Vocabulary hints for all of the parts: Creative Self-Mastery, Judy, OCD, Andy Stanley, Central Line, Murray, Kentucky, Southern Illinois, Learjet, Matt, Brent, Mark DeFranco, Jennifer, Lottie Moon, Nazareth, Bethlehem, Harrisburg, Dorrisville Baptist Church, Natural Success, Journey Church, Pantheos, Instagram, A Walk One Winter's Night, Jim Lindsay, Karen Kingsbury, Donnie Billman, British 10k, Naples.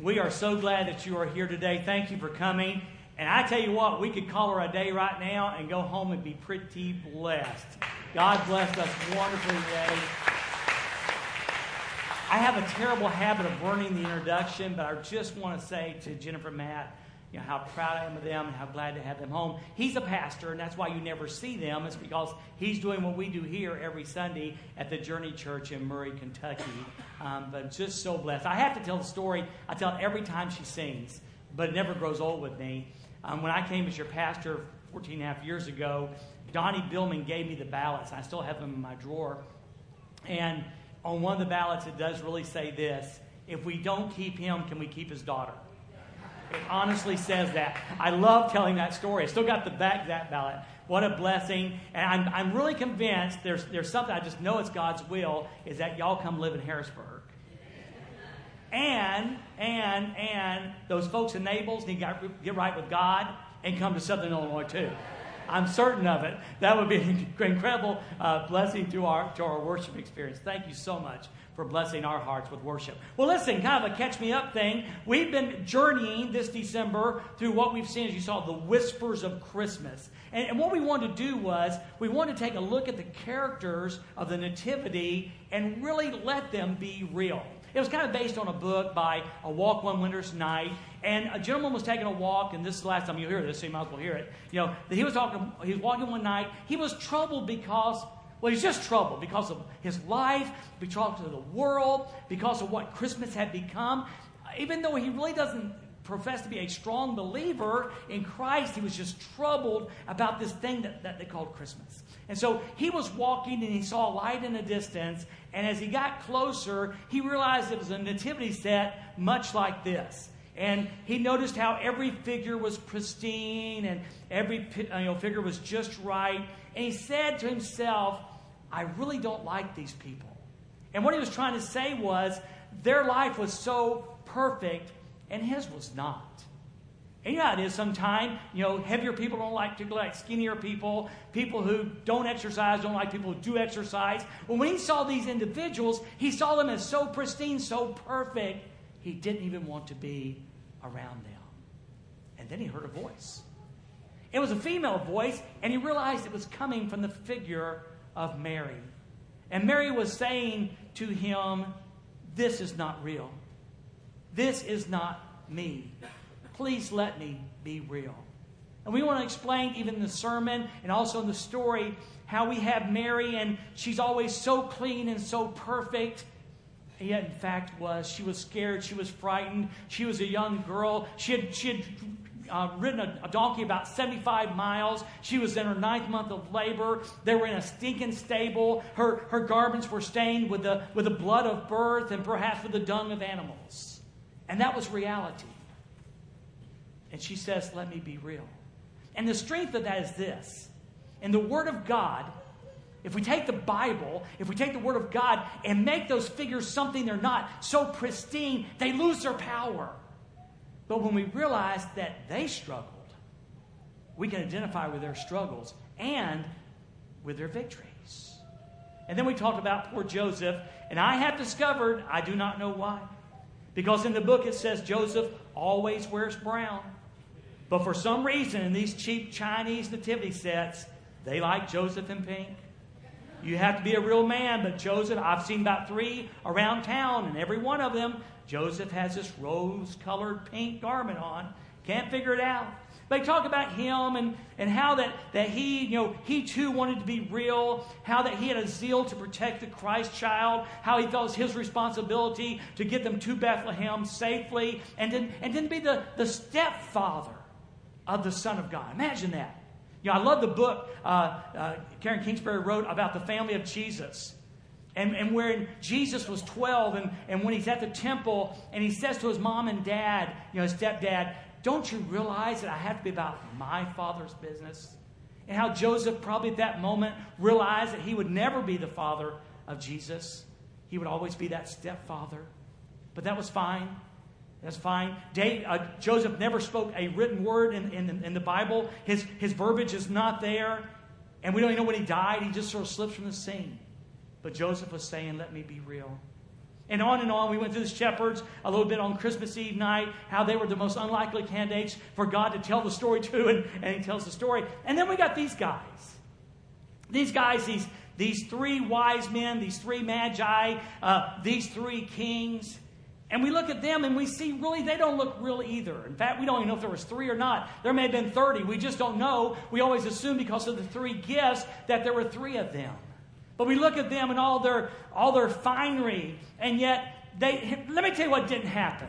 We are so glad that you are here today. Thank you for coming. And I tell you what, we could call her a day right now and go home and be pretty blessed. God blessed us wonderfully today. I have a terrible habit of burning the introduction, but I just want to say to Jennifer and Matt, you know, how proud I am of them and how glad to have them home. He's a pastor, and that's why you never see them. It's because he's doing what we do here every Sunday at the Journey Church in Murray, Kentucky. But just so blessed. I have to tell the story. I tell it every time she sings, but it never grows old with me. When I came as your pastor 14 and a half years ago, Donnie Billman gave me the ballots. I still have them in my drawer. And on one of the ballots, it does really say this: if we don't keep him, can we keep his daughter? It honestly says that. I love telling that story. I still got the back of that ballot. What a blessing. And I'm really convinced there's something, I just know it's God's will, is that y'all come live in Harrisburg. And those folks in Naples need to get right with God and come to Southern Illinois too. I'm certain of it. That would be an incredible blessing to our worship experience. Thank you so much for blessing our hearts with worship. Well, listen, kind of a catch-me-up thing. We've been journeying this December through what we've seen, as you saw, the whispers of Christmas. And what we wanted to do was we wanted to take a look at the characters of the Nativity and really let them be real. It was kind of based on a book by A Walk One Winter's Night, and a gentleman was taking a walk, and this is the last time you'll hear this, so you might as well hear it. You know, he was walking one night. He was troubled because, well, he's just troubled because of his life, because of the world, because of what Christmas had become. Even though he really doesn't profess to be a strong believer in Christ, he was just troubled about this thing that they called Christmas. And so he was walking and he saw a light in the distance, and as he got closer, he realized it was a nativity set much like this. And he noticed how every figure was pristine and every figure was just right. And he said to himself, I really don't like these people. And what he was trying to say was their life was so perfect and his was not. And you know how it is sometimes. You know, heavier people don't like to like skinnier people. People who don't exercise don't like people who do exercise. Well, when he saw these individuals, he saw them as so pristine, so perfect, he didn't even want to be around them. And then he heard a voice. It was a female voice, and he realized it was coming from the figure of Mary. And Mary was saying to him, this is not real. This is not me. Please let me be real. And we want to explain even in the sermon and also in the story how we have Mary and she's always so clean and so perfect. And yet, in fact, she was scared. She was frightened. She was a young girl. She had ridden a donkey about 75 miles. She was in her 9th month of labor. They were in a stinking stable. Her garments were stained with the blood of birth and perhaps with the dung of animals. And that was reality. And she says, let me be real. And the strength of that is this. In the Word of God, if we take the Bible, if we take the Word of God and make those figures something they're not, so pristine, they lose their power. But when we realize that they struggled, we can identify with their struggles and with their victories. And then we talked about poor Joseph, and I have discovered, I do not know why, because in the book it says Joseph always wears brown. But for some reason, in these cheap Chinese nativity sets, they like Joseph in pink. You have to be a real man, but Joseph, I've seen about 3 around town, and every one of them, Joseph has this rose-colored pink garment on. Can't figure it out. They talk about him and how that he, you know, he too wanted to be real, how that he had a zeal to protect the Christ child, how he felt it was his responsibility to get them to Bethlehem safely, and then be the stepfather of the Son of God. Imagine that. You know, I love the book Karen Kingsbury wrote about the family of Jesus. And when Jesus was 12, and when he's at the temple, and he says to his mom and dad, you know, his stepdad, don't you realize that I have to be about my father's business? And how Joseph probably at that moment realized that he would never be the father of Jesus. He would always be that stepfather. But that was fine. That's fine. Joseph never spoke a written word in the Bible. His verbiage is not there. And we don't even know when he died. He just sort of slips from the scene. But Joseph was saying, let me be real. and on. We went through the shepherds a little bit on Christmas Eve night, how they were the most unlikely candidates for God to tell the story to, and he tells the story. And then we got these guys. These three wise men, these three magi, these three kings. And we look at them and we see really they don't look real either. In fact, we don't even know if there was three or not. There may have been 30. We just don't know. We always assume because of the three gifts that there were three of them. But we look at them and all their finery, and yet let me tell you what didn't happen.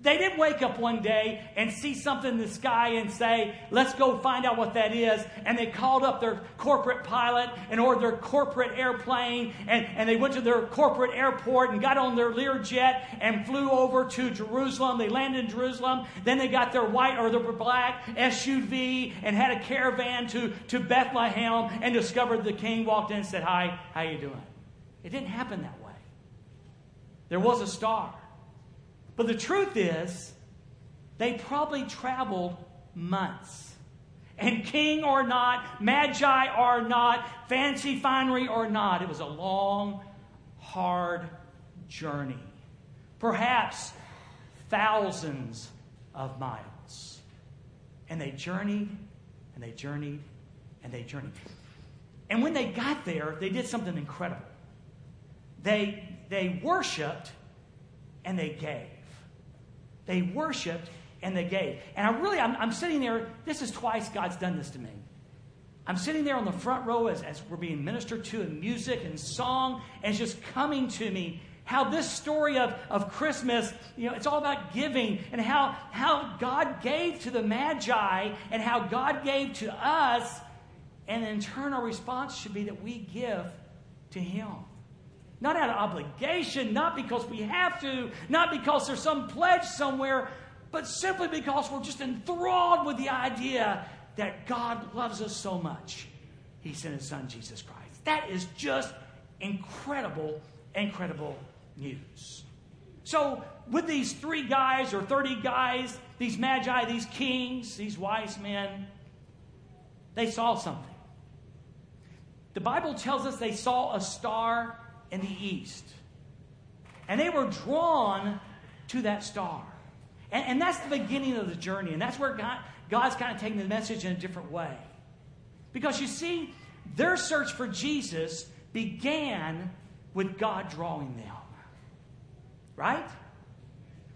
They didn't wake up one day and see something in the sky and say, let's go find out what that is. And they called up their corporate pilot and ordered their corporate airplane. And they went to their corporate airport and got on their Learjet and flew over to Jerusalem. They landed in Jerusalem. Then they got their black SUV and had a caravan to Bethlehem and discovered the king, walked in and said, hi, how you doing? It didn't happen that way. There was a star. But the truth is, they probably traveled months. And king or not, magi or not, fancy finery or not, it was a long, hard journey. Perhaps thousands of miles. And they journeyed, and they journeyed, and they journeyed. And when they got there, they did something incredible. They worshiped, and they gave. They worshiped and they gave. And I'm sitting there. This is twice God's done this to me. I'm sitting there on the front row as we're being ministered to in music and song. And it's just coming to me how this story of Christmas, it's all about giving. And how God gave to the Magi and how God gave to us. And in turn, our response should be that we give to Him. Not out of obligation, not because we have to, not because there's some pledge somewhere, but simply because we're just enthralled with the idea that God loves us so much. He sent His Son, Jesus Christ. That is just incredible, incredible news. So with these three guys or 30 guys, these magi, these kings, these wise men, they saw something. The Bible tells us they saw a star in the east. And they were drawn to that star. And that's the beginning of the journey. And that's where God's kind of taking the message in a different way. Because you see, their search for Jesus began with God drawing them. Right?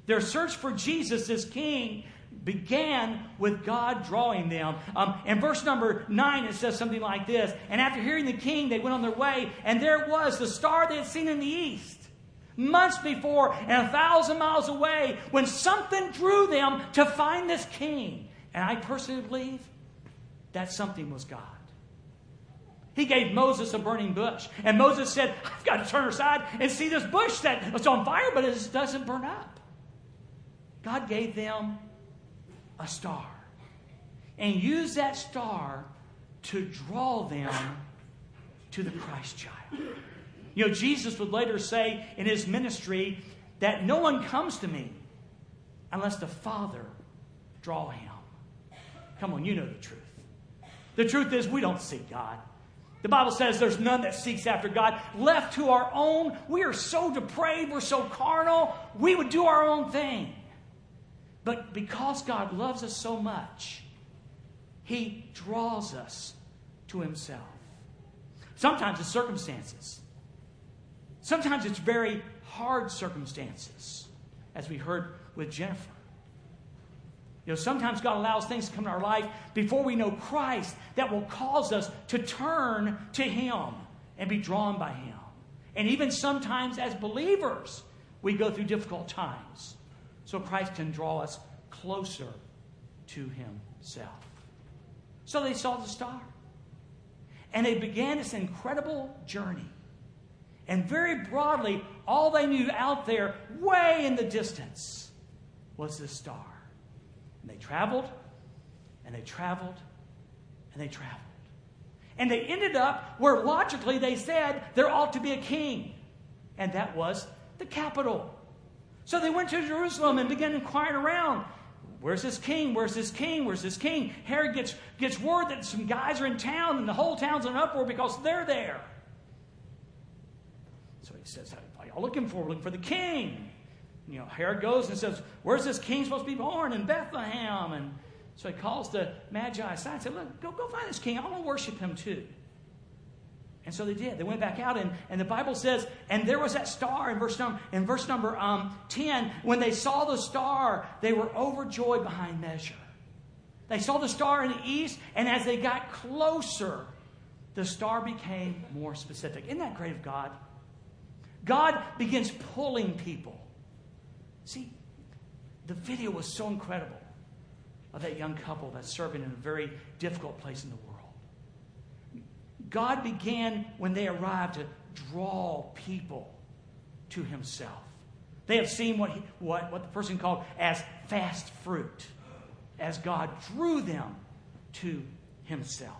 Their search for Jesus as king began with God drawing them. In verse number 9, it says something like this. And after hearing the king, they went on their way, and there it was, the star they had seen in the east months before and 1,000 miles away, when something drew them to find this king. And I personally believe that something was God. He gave Moses a burning bush, and Moses said, I've got to turn aside and see this bush that's on fire, but it doesn't burn up. God gave them a star, and use that star to draw them to the Christ child. Jesus would later say in His ministry that no one comes to me unless the Father draw him. Come on, you know the truth. The truth is we don't seek God. The Bible says there's none that seeks after God. Left to our own, we are so depraved, we're so carnal, we would do our own thing. But because God loves us so much, He draws us to Himself. Sometimes it's circumstances. Sometimes it's very hard circumstances, as we heard with Jennifer. Sometimes God allows things to come in our life before we know Christ that will cause us to turn to Him and be drawn by Him. And even sometimes as believers, we go through difficult times. So Christ can draw us closer to Himself. So they saw the star. And they began this incredible journey. And very broadly, all they knew out there, way in the distance, was this star. And they traveled, and they traveled, and they traveled. And they ended up where logically they said there ought to be a king. And that was the capital. So they went to Jerusalem and began inquiring around. Where's this king? Where's this king? Where's this king? Herod gets word that some guys are in town, and the whole town's in uproar because they're there. So he says, "What are y'all looking for? We're looking for the king." You know, Herod goes and says, "Where's this king supposed to be born? In Bethlehem." And so he calls the Magi aside and said, "Look, go find this king. I want to worship him too." And so they did. They went back out, and the Bible says, and there was that star in verse number 10. When they saw the star, they were overjoyed behind measure. They saw the star in the east, and as they got closer, the star became more specific. Isn't that great of God? God begins pulling people. See, the video was so incredible of that young couple that's serving in a very difficult place in the world. God began, when they arrived, to draw people to himself. They have seen what the person called as fast fruit, as God drew them to himself.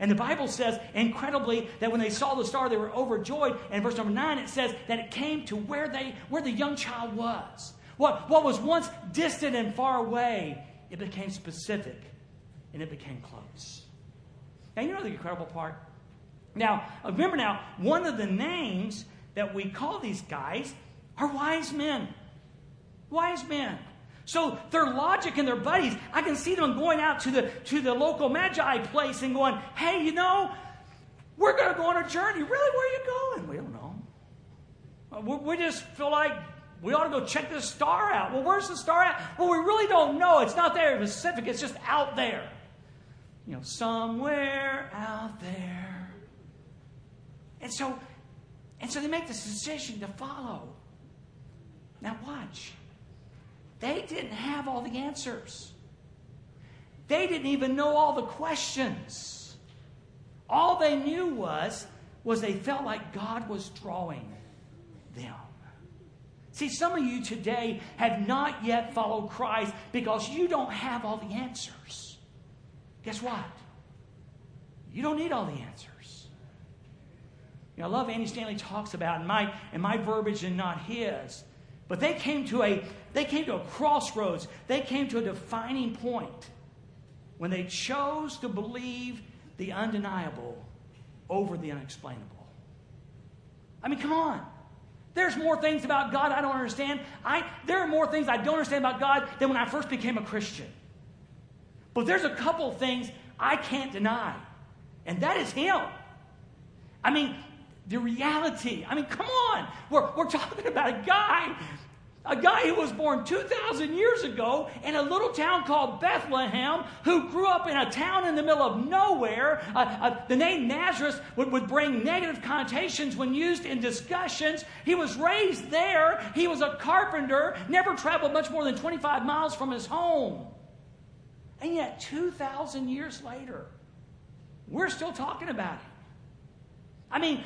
And the Bible says, incredibly, that when they saw the star, they were overjoyed. And in verse number 9, it says that it came to where the young child was. What was once distant and far away, it became specific, and it became close. Now, you know the incredible part? Now, remember now, one of the names that we call these guys are wise men. Wise men. So their logic and their buddies, I can see them going out to the local Magi place and going, "Hey, you know, we're going to go on a journey." "Really? Where are you going?" "We don't know. We just feel like we ought to go check this star out." "Well, where's the star at?" "Well, we really don't know. It's not there in the Pacific. It's just out there. You know, somewhere out there." And so they make this decision to follow. Now watch. They didn't have all the answers. They didn't even know all the questions. All they knew was they felt like God was drawing them. See, some of you today have not yet followed Christ because you don't have all the answers. Guess what? You don't need all the answers. You know, I love Andy Stanley talks about, and my verbiage and not his. But they came to a crossroads. They came to a defining point when they chose to believe the undeniable over the unexplainable. I mean, come on. There's more things about God I don't understand. There are more things I don't understand about God than when I first became a Christian. But there's a couple things I can't deny, and that is him. I mean, the reality. I mean, come on. We're talking about a guy who was born 2,000 years ago in a little town called Bethlehem, who grew up in a town in the middle of nowhere. The name Nazareth would bring negative connotations when used in discussions. He was raised there. He was a carpenter, never traveled much more than 25 miles from his home. And yet, 2,000 years later, we're still talking about it. I mean,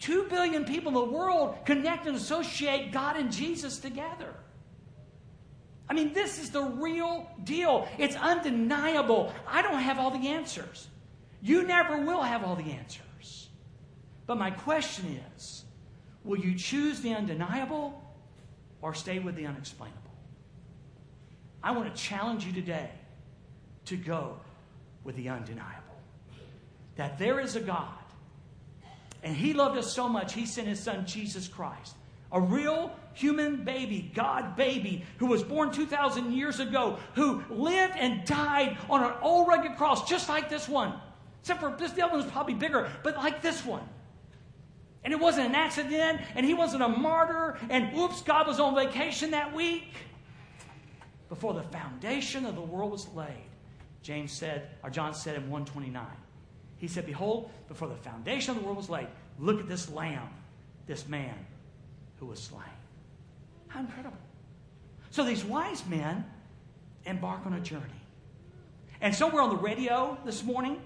2 billion people in the world connect and associate God and Jesus together. I mean, this is the real deal. It's undeniable. I don't have all the answers. You never will have all the answers. But my question is, will you choose the undeniable or stay with the unexplainable? I want to challenge you today to go with the undeniable. That there is a God. And he loved us so much, he sent his son, Jesus Christ. A real human baby, God baby, who was born 2,000 years ago, who lived and died on an old rugged cross, just like this one. Except for this, the other one was probably bigger, but like this one. And it wasn't an accident, and he wasn't a martyr, and oops, God was on vacation that week. Before the foundation of the world was laid, John said in 1:29, he said, "Behold, before the foundation of the world was laid, look at this lamb, this man who was slain." How incredible. So these wise men embark on a journey. And somewhere on the radio this morning,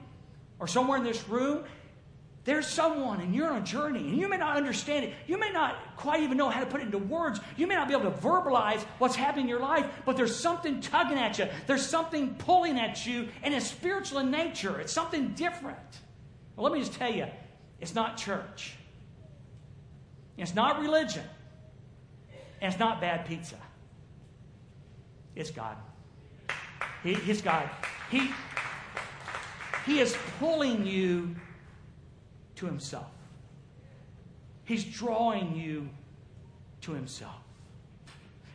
or somewhere in this room, there's someone and you're on a journey and you may not understand it. You may not quite even know how to put it into words. You may not be able to verbalize what's happening in your life, but there's something tugging at you. There's something pulling at you, and it's spiritual in nature. It's something different. Well, let me just tell you, it's not church. It's not religion. And it's not bad pizza. It's God. He's God. He is pulling you to himself. He's drawing you to himself.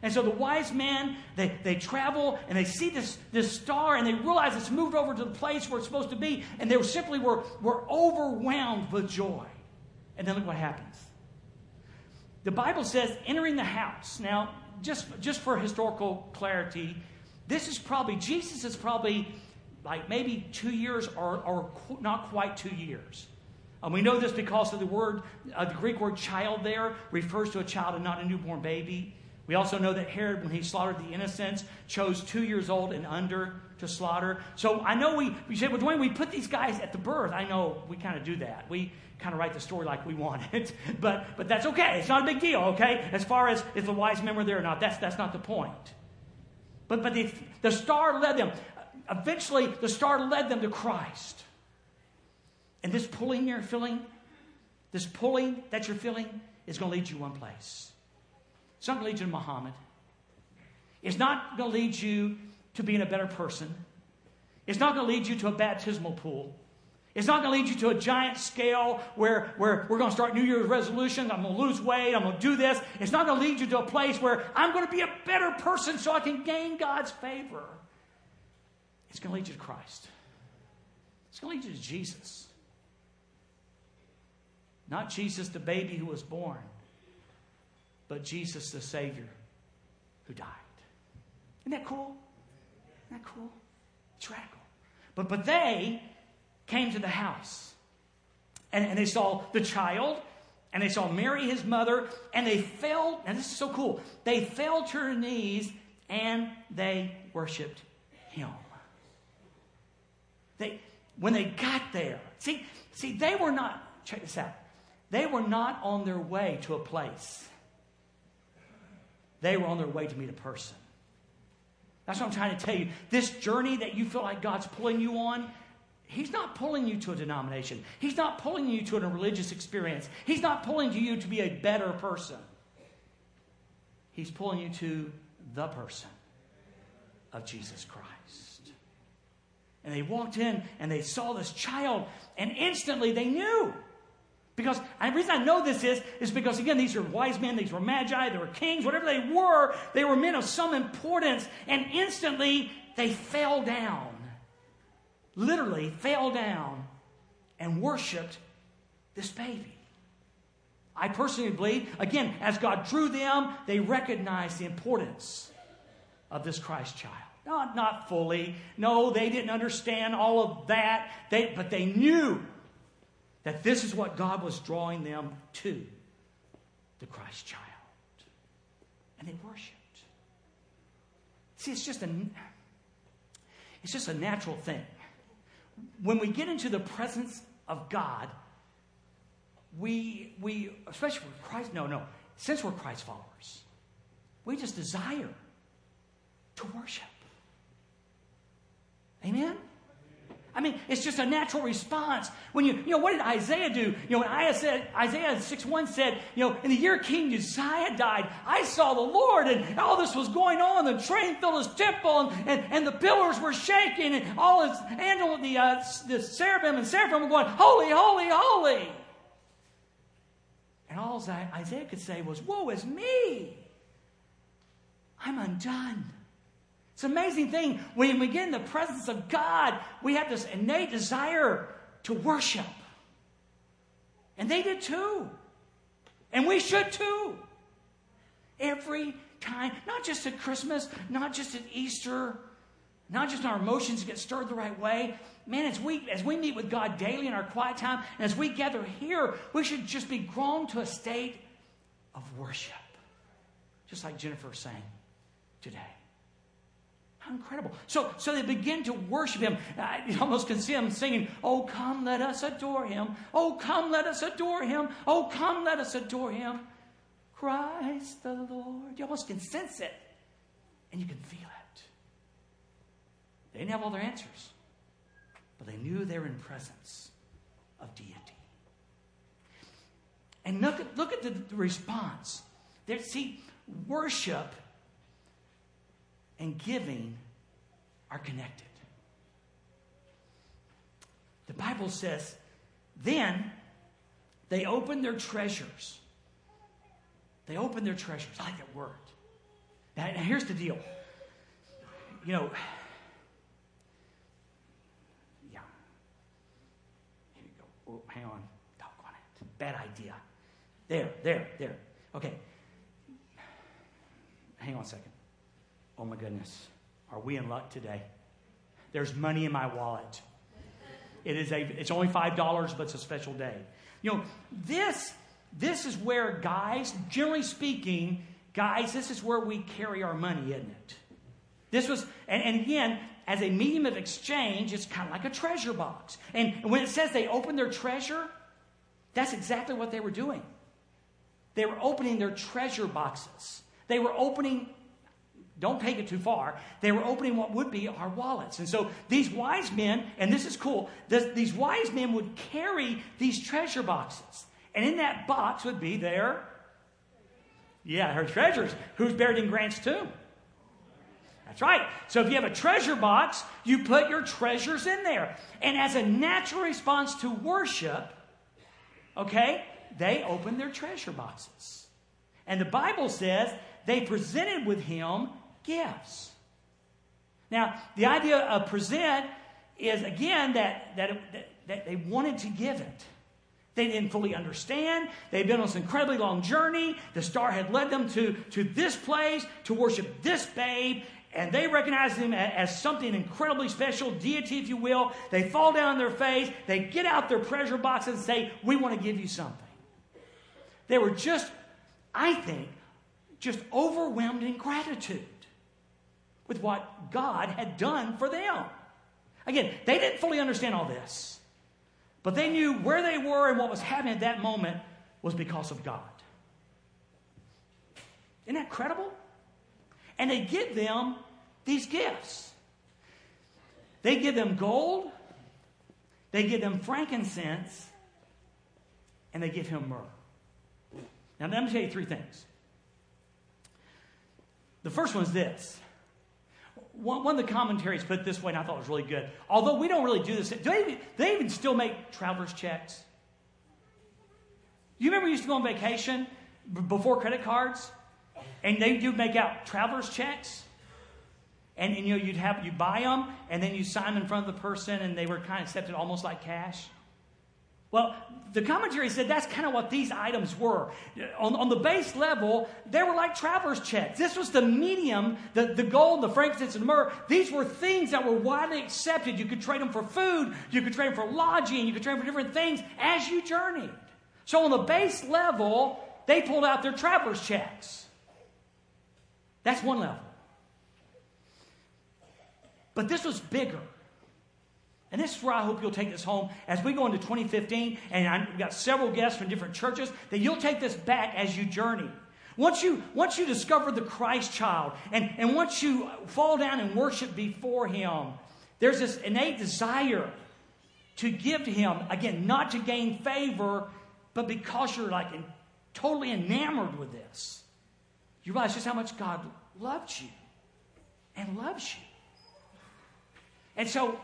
And so the wise men, they travel and they see this star and they realize it's moved over to the place where it's supposed to be, and they simply were overwhelmed with joy. And then look what happens. The Bible says, entering the house. Now, just for historical clarity, this is probably, Jesus is probably like maybe 2 years or not quite 2 years. And we know this because of the word, the Greek word child there refers to a child and not a newborn baby. We also know that Herod, when he slaughtered the innocents, chose 2 years old and under to slaughter. So I know we said, well, Dwayne, we put these guys at the birth. I know we kind of do that. We kind of write the story like we want it. But that's okay. It's not a big deal, okay? As far as if the wise men were there or not, that's not the point. But the star led them. Eventually, the star led them to Christ. And this pulling you're feeling, this pulling that you're feeling, is going to lead you one place. It's not going to lead you to Muhammad. It's not going to lead you to being a better person. It's not going to lead you to a baptismal pool. It's not going to lead you to a giant scale where we're going to start New Year's resolutions. I'm going to lose weight. I'm going to do this. It's not going to lead you to a place where I'm going to be a better person so I can gain God's favor. It's going to lead you to Christ. It's going to lead you to Jesus. Not Jesus, the baby who was born, but Jesus, the Savior who died. Isn't that cool? Isn't that cool? It's radical. But they came to the house, and they saw the child, and they saw Mary, his mother, and they fell, and this is so cool, they fell to her knees, and they worshiped him. When they got there, see, they were not, check this out, they were not on their way to a place. They were on their way to meet a person. That's what I'm trying to tell you. This journey that you feel like God's pulling you on, he's not pulling you to a denomination. He's not pulling you to a religious experience. He's not pulling you to be a better person. He's pulling you to the person of Jesus Christ. And they walked in and they saw this child, and instantly they knew. Because the reason I know this is because, again, these are wise men, these were magi, they were kings, whatever they were men of some importance, and instantly they fell down, literally fell down, and worshiped this baby. I personally believe, again, as God drew them, they recognized the importance of this Christ child. Not fully. No, they didn't understand all of that, but they knew that this is what God was drawing them to, the Christ child. And they worshiped. See, it's just a natural thing. When we get into the presence of God, we especially with Christ, since we're Christ followers, we just desire to worship. Amen? I mean, it's just a natural response. When what did Isaiah do? When Isaiah 6:1 said, in the year King Uzziah died, I saw the Lord, and all this was going on. The train filled his temple, and the pillars were shaking, and all his angel, the cherubim and seraphim were going, holy, holy, holy. And all Isaiah could say was, woe is me. I'm undone. It's an amazing thing. When we get in the presence of God, we have this innate desire to worship. And they did too. And we should too. Every time, not just at Christmas, not just at Easter, not just our emotions get stirred the right way. Man, as we meet with God daily in our quiet time, and as we gather here, we should just be grown to a state of worship. Just like Jennifer sang today. Incredible. So they begin to worship him. I almost can see them singing, oh, come, let us adore him. Oh, come, let us adore him. Oh, come, let us adore him. Christ the Lord. You almost can sense it. And you can feel it. They didn't have all their answers. But they knew they were in presence of deity. And look at the response. There, see, worship and giving are connected. The Bible says, then they opened their treasures They opened their treasures. I like that word. Now, here's the deal. You know, yeah. Here we go. Oh, hang on. Talk on it. Bad idea. There. Okay. Hang on a second. Oh, my goodness. Are we in luck today? There's money in my wallet. It's only $5, but it's a special day. You know, this is where guys, generally speaking, guys, this is where we carry our money, isn't it? This was, and again, as a medium of exchange, it's kind of like a treasure box. And when it says they opened their treasure, that's exactly what they were doing. They were opening their treasure boxes. They were opening, don't take it too far, they were opening what would be our wallets. And so these wise men, and this is cool, these wise men would carry these treasure boxes. And in that box would be her treasures, who's buried in Grant's tomb. That's right. So if you have a treasure box, you put your treasures in there. And as a natural response to worship, okay, they opened their treasure boxes. And the Bible says they presented with him gifts. Now, the idea of present is, again, that they wanted to give it. They didn't fully understand. They'd been on this incredibly long journey. The star had led them to this place to worship this babe. And they recognize him as something incredibly special, deity, if you will. They fall down on their face. They get out their treasure boxes and say, we want to give you something. They were just, I think, just overwhelmed in gratitude with what God had done for them. Again, they didn't fully understand all this. But they knew where they were and what was happening at that moment was because of God. Isn't that incredible? And they give them these gifts. They give them gold, they give them frankincense, and they give him myrrh. Now, let me tell you three things. The first one is this. One of the commentaries put it this way, and I thought it was really good. Although we don't really do this, do they even still make traveler's checks? You remember you used to go on vacation before credit cards? And they do make out traveler's checks. And you know, you buy them, and then you sign them in front of the person, and they were kind of accepted almost like cash. Well, the commentary said that's kind of what these items were. On the base level, they were like traveler's checks. This was the medium, the gold, the frankincense, and myrrh. These were things that were widely accepted. You could trade them for food. You could trade them for lodging. You could trade them for different things as you journeyed. So on the base level, they pulled out their traveler's checks. That's one level. But this was bigger. And this is where I hope you'll take this home as we go into 2015, and we've got several guests from different churches, that you'll take this back as you journey. Once you discover the Christ child, and once you fall down and worship before him, there's this innate desire to give to him, again, not to gain favor, but because you're like totally enamored with this. You realize just how much God loved you and loves you. And so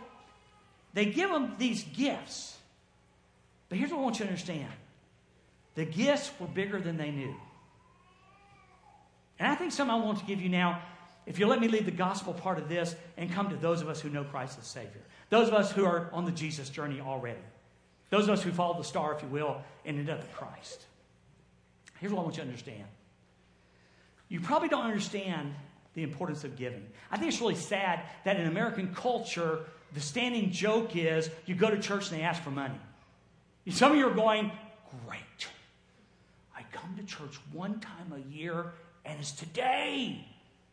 they give them these gifts. But here's what I want you to understand. The gifts were bigger than they knew. And I think something I want to give you now, if you'll let me leave the gospel part of this and come to those of us who know Christ as Savior. Those of us who are on the Jesus journey already. Those of us who follow the star, if you will, and end up with Christ. Here's what I want you to understand. You probably don't understand the importance of giving. I think it's really sad that in American culture, the standing joke is you go to church and they ask for money. Some of you are going, great. I come to church one time a year and it's today.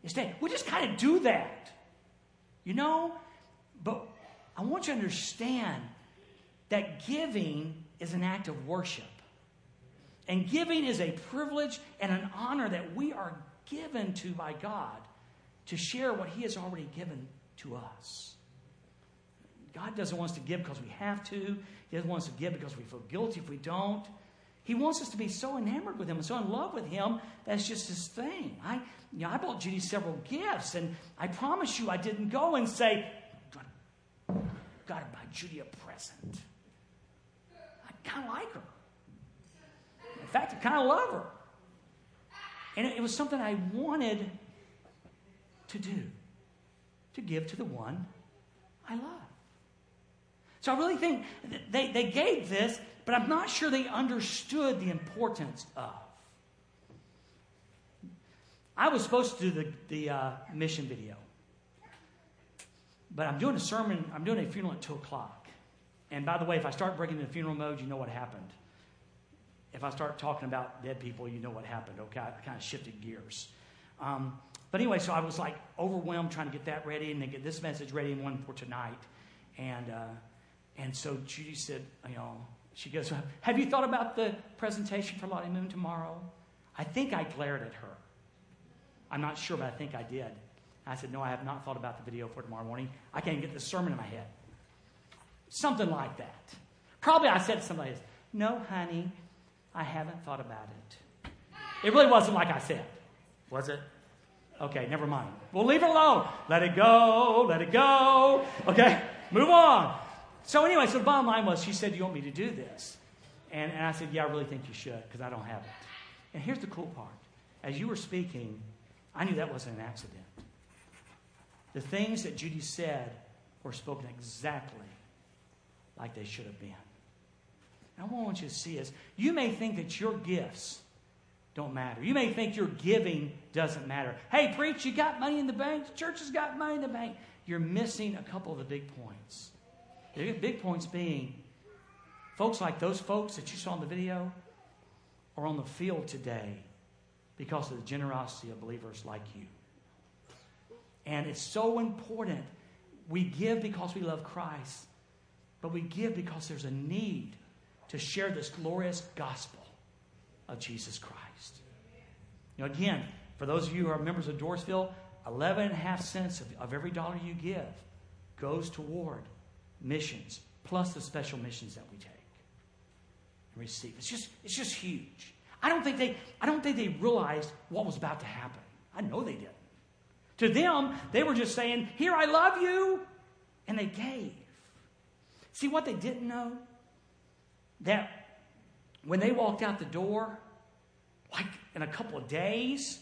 It's today. We just kind of do that. You know? But I want you to understand that giving is an act of worship. And giving is a privilege and an honor that we are given to by God to share what he has already given to us. God doesn't want us to give because we have to. He doesn't want us to give because we feel guilty if we don't. He wants us to be so enamored with him and so in love with him that's just his thing. I bought Judy several gifts, and I promise you I didn't go and say, gotta buy Judy a present. I kind of like her. In fact, I kind of love her. And it was something I wanted to do, to give to the one I love. So I really think they gave this, but I'm not sure they understood the importance of. I was supposed to do the mission video, but I'm doing a sermon. I'm doing a funeral at 2:00. And by the way, if I start breaking into funeral mode, you know what happened. If I start talking about dead people, you know what happened. Okay, I kind of shifted gears. But anyway, so I was like overwhelmed trying to get that ready and then get this message ready and one for tonight. And so Judy said, you know, she goes, "Have you thought about the presentation for Lottie Moon tomorrow?" I think I glared at her. I'm not sure, but I think I did. I said, "No, I have not thought about the video for tomorrow morning. I can't even get the sermon in my head." Something like that. Probably I said to somebody else, "No, honey, I haven't thought about it." It really wasn't like I said. Was it? Okay, never mind. We'll leave it alone. Let it go. Let it go. Okay, move on. So anyway, so the bottom line was she said, "Do you want me to do this?" And I said, "Yeah, I really think you should because I don't have it." And here's the cool part. As you were speaking, I knew that wasn't an accident. The things that Judy said were spoken exactly like they should have been. And what I want you to see is you may think that your gifts don't matter. You may think your giving doesn't matter. Hey, preach, you got money in the bank. The church has got money in the bank. You're missing a couple of the big points. The big points being folks like those folks that you saw in the video are on the field today because of the generosity of believers like you. And it's so important. We give because we love Christ, but we give because there's a need to share this glorious gospel of Jesus Christ. You know, again, for those of you who are members of Dorrisville, 11.5 cents of every dollar you give goes toward missions, plus the special missions that we take and receive. It's just huge. I don't think they realized what was about to happen. I know they didn't. To them, they were just saying, "Here, I love you," and they gave. See, what they didn't know, that when they walked out the door, like in a couple of days,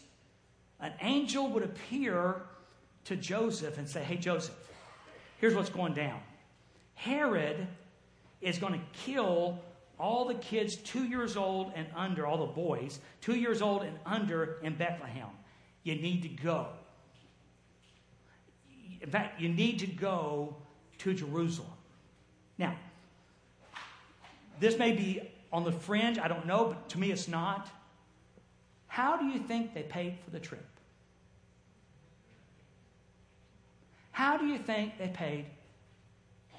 an angel would appear to Joseph and say, "Hey, Joseph, here's what's going down. Herod is going to kill all the kids 2 years old and under, all the boys, 2 years old and under in Bethlehem. You need to go. In fact, you need to go to Jerusalem." Now, this may be on the fringe, I don't know, but to me it's not. How do you think they paid for the trip? How do you think they paid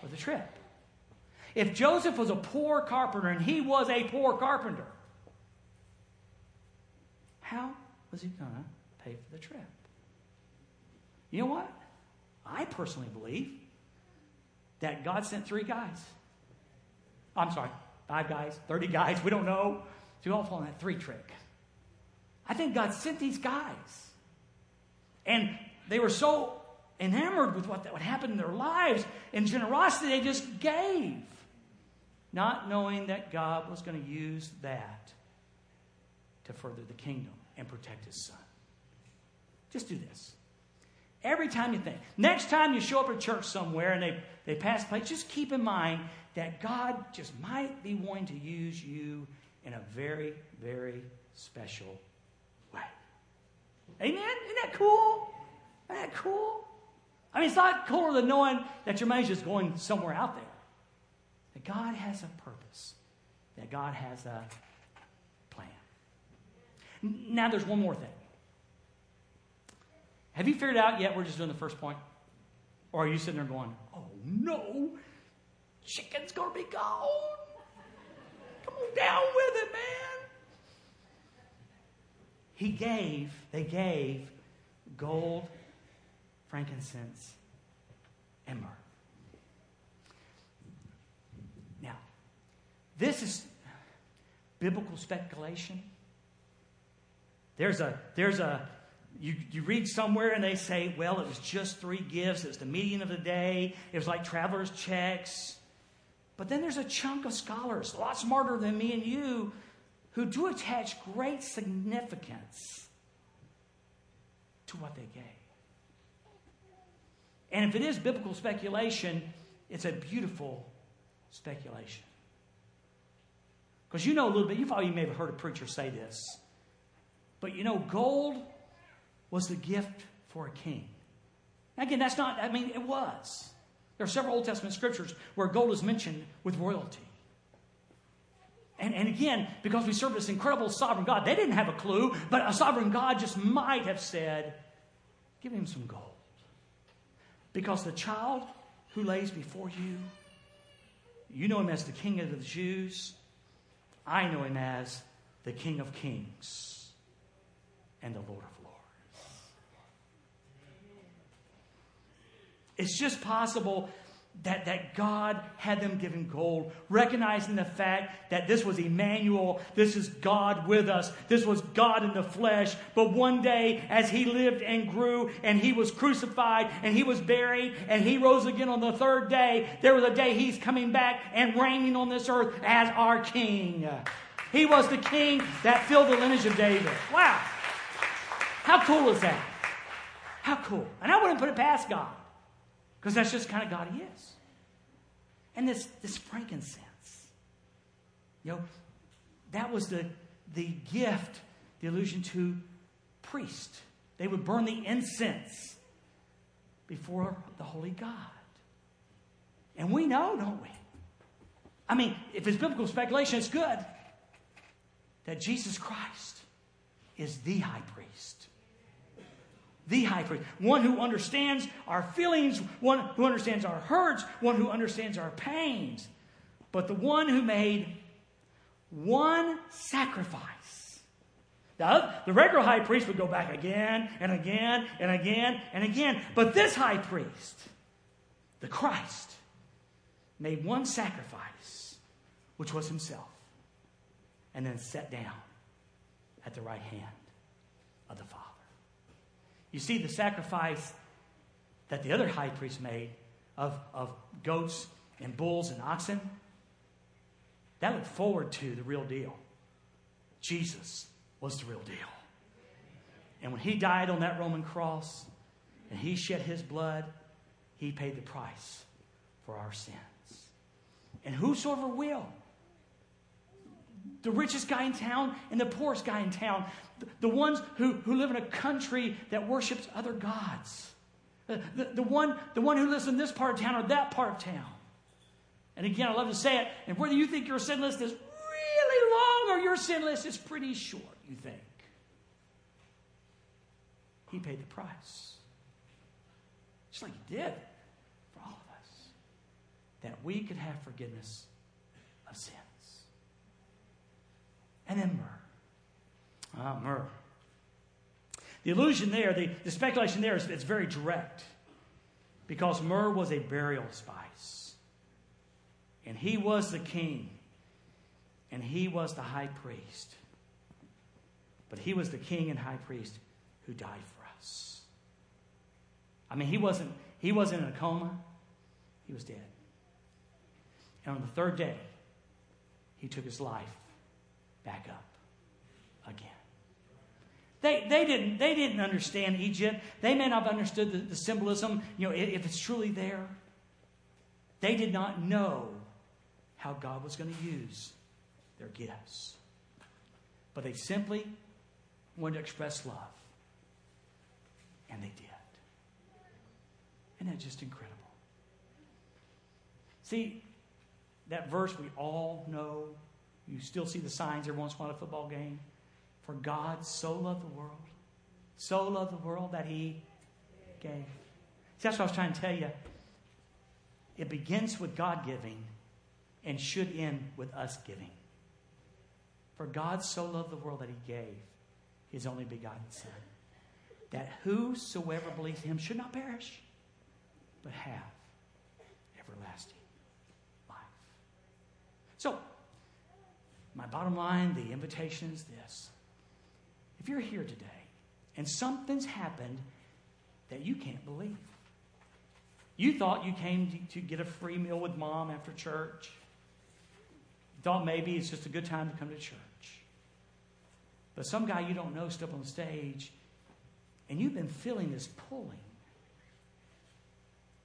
for the trip? If Joseph was a poor carpenter, and he was a poor carpenter, how was he going to pay for the trip? You know what? I personally believe that God sent 5 guys, 30 guys, we don't know. So we all fall on that 3 trick. I think God sent these guys. And they were so enamored with what that would happen in their lives and generosity, they just gave, not knowing that God was going to use that to further the kingdom and protect his son. Just do this. Every time you think. Next time you show up at church somewhere and they pass plates, just keep in mind that God just might be wanting to use you in a very, very special way. Amen? Isn't that cool? Isn't that cool? I mean, it's a lot cooler than knowing that your money's just going somewhere out there. That God has a purpose. That God has a plan. Now, there's one more thing. Have you figured out yet we're just doing the first point? Or are you sitting there going, "Oh, no. Chicken's going to be gone. Come on down with it, man." They gave gold, frankincense, and myrrh. Now, this is biblical speculation. You read somewhere and they say, "Well, it was just 3 gifts. It was the median of the day. It was like traveler's checks." But then there's a chunk of scholars, a lot smarter than me and you, who do attach great significance to what they gave. And if it is biblical speculation, it's a beautiful speculation. Because you know a little bit, you may have heard a preacher say this, but you know, gold was the gift for a king. Again, it was. There are several Old Testament scriptures where gold is mentioned with royalty. And again, because we serve this incredible sovereign God, they didn't have a clue, but a sovereign God just might have said, give him some gold. Because the child who lays before you, you know him as the King of the Jews. I know him as the King of Kings and the Lord of Lords. It's just possible that God had them given gold, recognizing the fact that this was Emmanuel, this is God with us, this was God in the flesh. But one day, as he lived and grew, and he was crucified, and he was buried, and he rose again on the third day, there was a day he's coming back and reigning on this earth as our King. He was the King that filled the lineage of David. Wow. How cool is that? How cool. And I wouldn't put it past God. Because that's just kind of God he is. And this frankincense. You know, that was the gift, the allusion to priest. They would burn the incense before the holy God. And we know, don't we? I mean, if it's biblical speculation, it's good. That Jesus Christ is the high priest. The high priest. One who understands our feelings. One who understands our hurts. One who understands our pains. But the one who made one sacrifice. Now, the regular high priest would go back again and again and again and again. But this high priest, the Christ, made one sacrifice, which was himself. And then sat down at the right hand of the Father. You see, the sacrifice that the other high priest made of goats and bulls and oxen, that looked forward to the real deal. Jesus was the real deal. And when he died on that Roman cross and he shed his blood, he paid the price for our sins. And whosoever will, the richest guy in town and the poorest guy in town, the ones who live in a country that worships other gods, the one who lives in this part of town or that part of town. And again, I love to say it, and whether you think your sin list is really long or your sin list is pretty short, you think. He paid the price. Just like he did for all of us. That we could have forgiveness of sin. And then myrrh. Myrrh. The allusion there, the speculation there, it's very direct. Because myrrh was a burial spice. And he was the king. And he was the high priest. But he was the king and high priest who died for us. I mean, he wasn't in a coma. He was dead. And on the third day, he took his life back up again. They didn't understand Egypt. They may not have understood the symbolism, you know, if it's truly there. They did not know how God was going to use their gifts. But they simply wanted to express love. And they did. Isn't that just incredible? See, that verse we all know. You still see the signs every once in a while at a football game. For God so loved the world that he gave. See, that's what I was trying to tell you. It begins with God giving and should end with us giving. For God so loved the world that he gave his only begotten Son, that whosoever believes in him should not perish, but have everlasting life. So, my bottom line, the invitation is this. If you're here today and something's happened that you can't believe. You thought you came to get a free meal with mom after church. You thought maybe it's just a good time to come to church. But some guy you don't know stepped on stage And you've been feeling this pulling.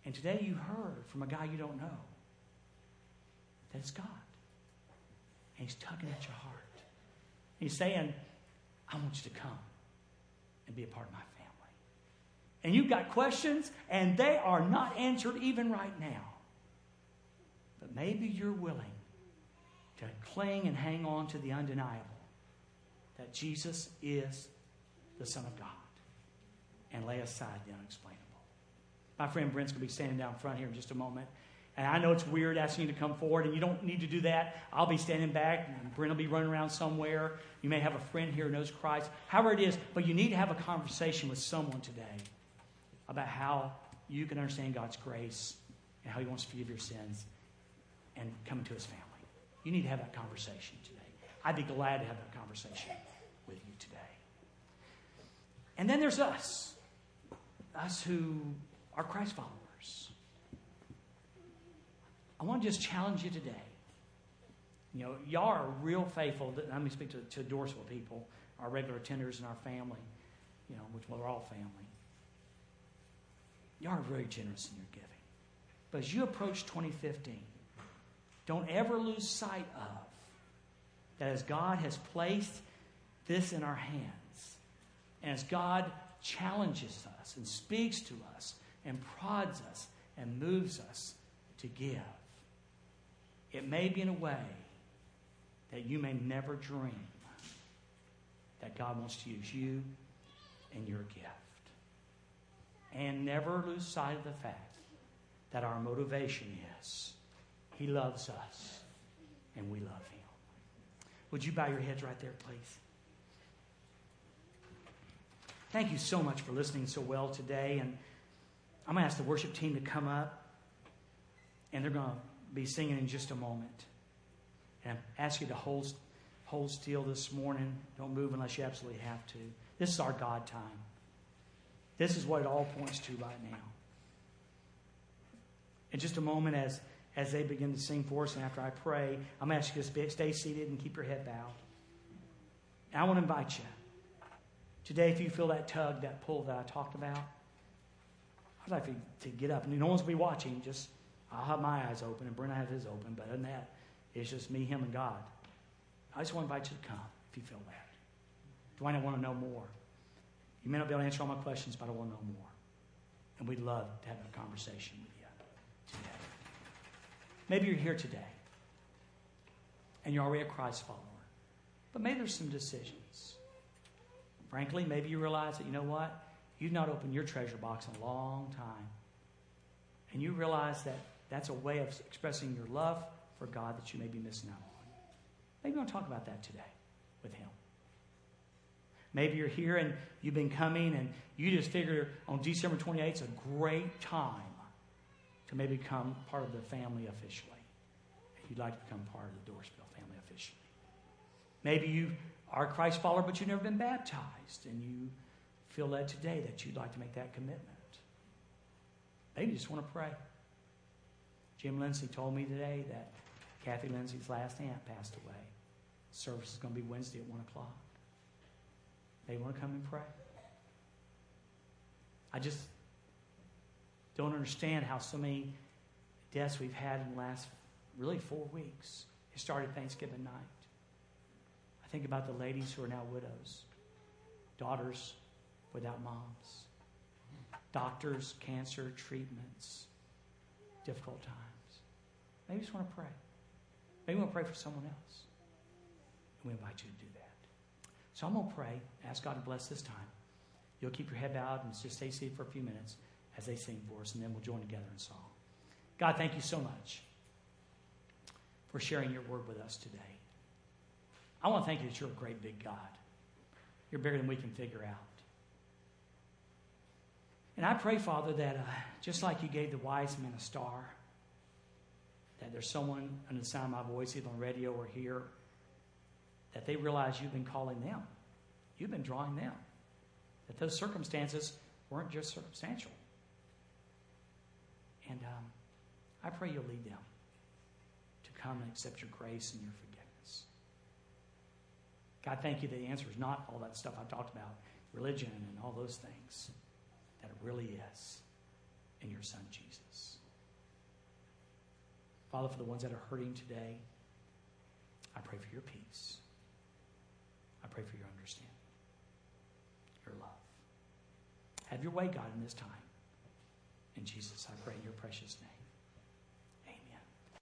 And today you heard from a guy you don't know that it's God. And he's tugging at your heart. And he's saying, I want you to come and be a part of my family. And you've got questions, and they are not answered even right now. But maybe you're willing to cling and hang on to the undeniable that Jesus is the Son of God and lay aside the unexplainable. My friend Brent's going to be standing down front here in just a moment. And I know it's weird asking you to come forward, and you don't need to do that. I'll be standing back, and Brent will be running around somewhere. You may have a friend here who knows Christ. However it is, but you need to have a conversation with someone today about how you can understand God's grace and how He wants to forgive your sins and come into His family. You need to have that conversation today. I'd be glad to have that conversation with you today. And then there's us who are Christ followers. I want to just challenge you today. You know, y'all are real faithful. Let me speak to Dorrisville people, our regular attenders and our family, you know, which we're all family. Y'all are very generous in your giving. But as you approach 2015, don't ever lose sight of that as God has placed this in our hands, and as God challenges us and speaks to us and prods us and moves us to give, it may be in a way that you may never dream that God wants to use you and your gift. And never lose sight of the fact that our motivation is He loves us and we love Him. Would you bow your heads right there, please? Thank you so much for listening so well today. And I'm going to ask the worship team to come up. And they're going to be singing in just a moment. And I ask you to hold still this morning. Don't move unless you absolutely have to. This is our God time. This is what it all points to right now. In just a moment, as they begin to sing for us, and after I pray, I'm going to ask you to stay seated and keep your head bowed. And I want to invite you. Today, if you feel that tug, that pull that I talked about, I'd like you to get up. And no one's going to be watching. Just, I'll have my eyes open, and Brent will have his open. But other than that, it's just me, him, and God. I just want to invite you to come if you feel that. Dwayne, I want to know more. You may not be able to answer all my questions, but I want to know more. And we'd love to have a conversation with you today. Maybe you're here today, and you're already a Christ follower. But maybe there's some decisions. Frankly, maybe you realize that, you know what? You've not opened your treasure box in a long time. And you realize that that's a way of expressing your love for God that you may be missing out on. Maybe we'll talk about that today with Him. Maybe you're here and you've been coming and you just figure on December 28th is a great time to maybe become part of the family officially. If you'd like to become part of the Dorrisville family officially. Maybe you are a Christ follower, but you've never been baptized, and you feel led today that you'd like to make that commitment. Maybe you just want to pray. Jim Lindsay told me today that Kathy Lindsay's last aunt passed away. Service is going to be Wednesday at 1 o'clock. They want to come and pray. I just don't understand how so many deaths we've had in the last, really, 4 weeks. It started Thanksgiving night. I think about the ladies who are now widows, daughters without moms, doctors, cancer treatments, difficult times. Maybe you just want to pray. Maybe you want to pray for someone else. And we invite you to do that. So I'm going to pray, ask God to bless this time. You'll keep your head bowed and just stay seated for a few minutes as they sing for us, and then we'll join together in song. God, thank you so much for sharing your word with us today. I want to thank you that you're a great big God. You're bigger than we can figure out. And I pray, Father, that just like you gave the wise men a star, that there's someone under the sound of my voice, either on radio or here, that they realize you've been calling them. You've been drawing them. That those circumstances weren't just circumstantial. And I pray you'll lead them to come and accept your grace and your forgiveness. God, thank you that the answer is not all that stuff I've talked about. religion and all those things, that it really is in your Son, Jesus. Father, for the ones that are hurting today, I pray for your peace. I pray for your understanding, your love. Have your way, God, in this time. In Jesus, I pray in your precious name.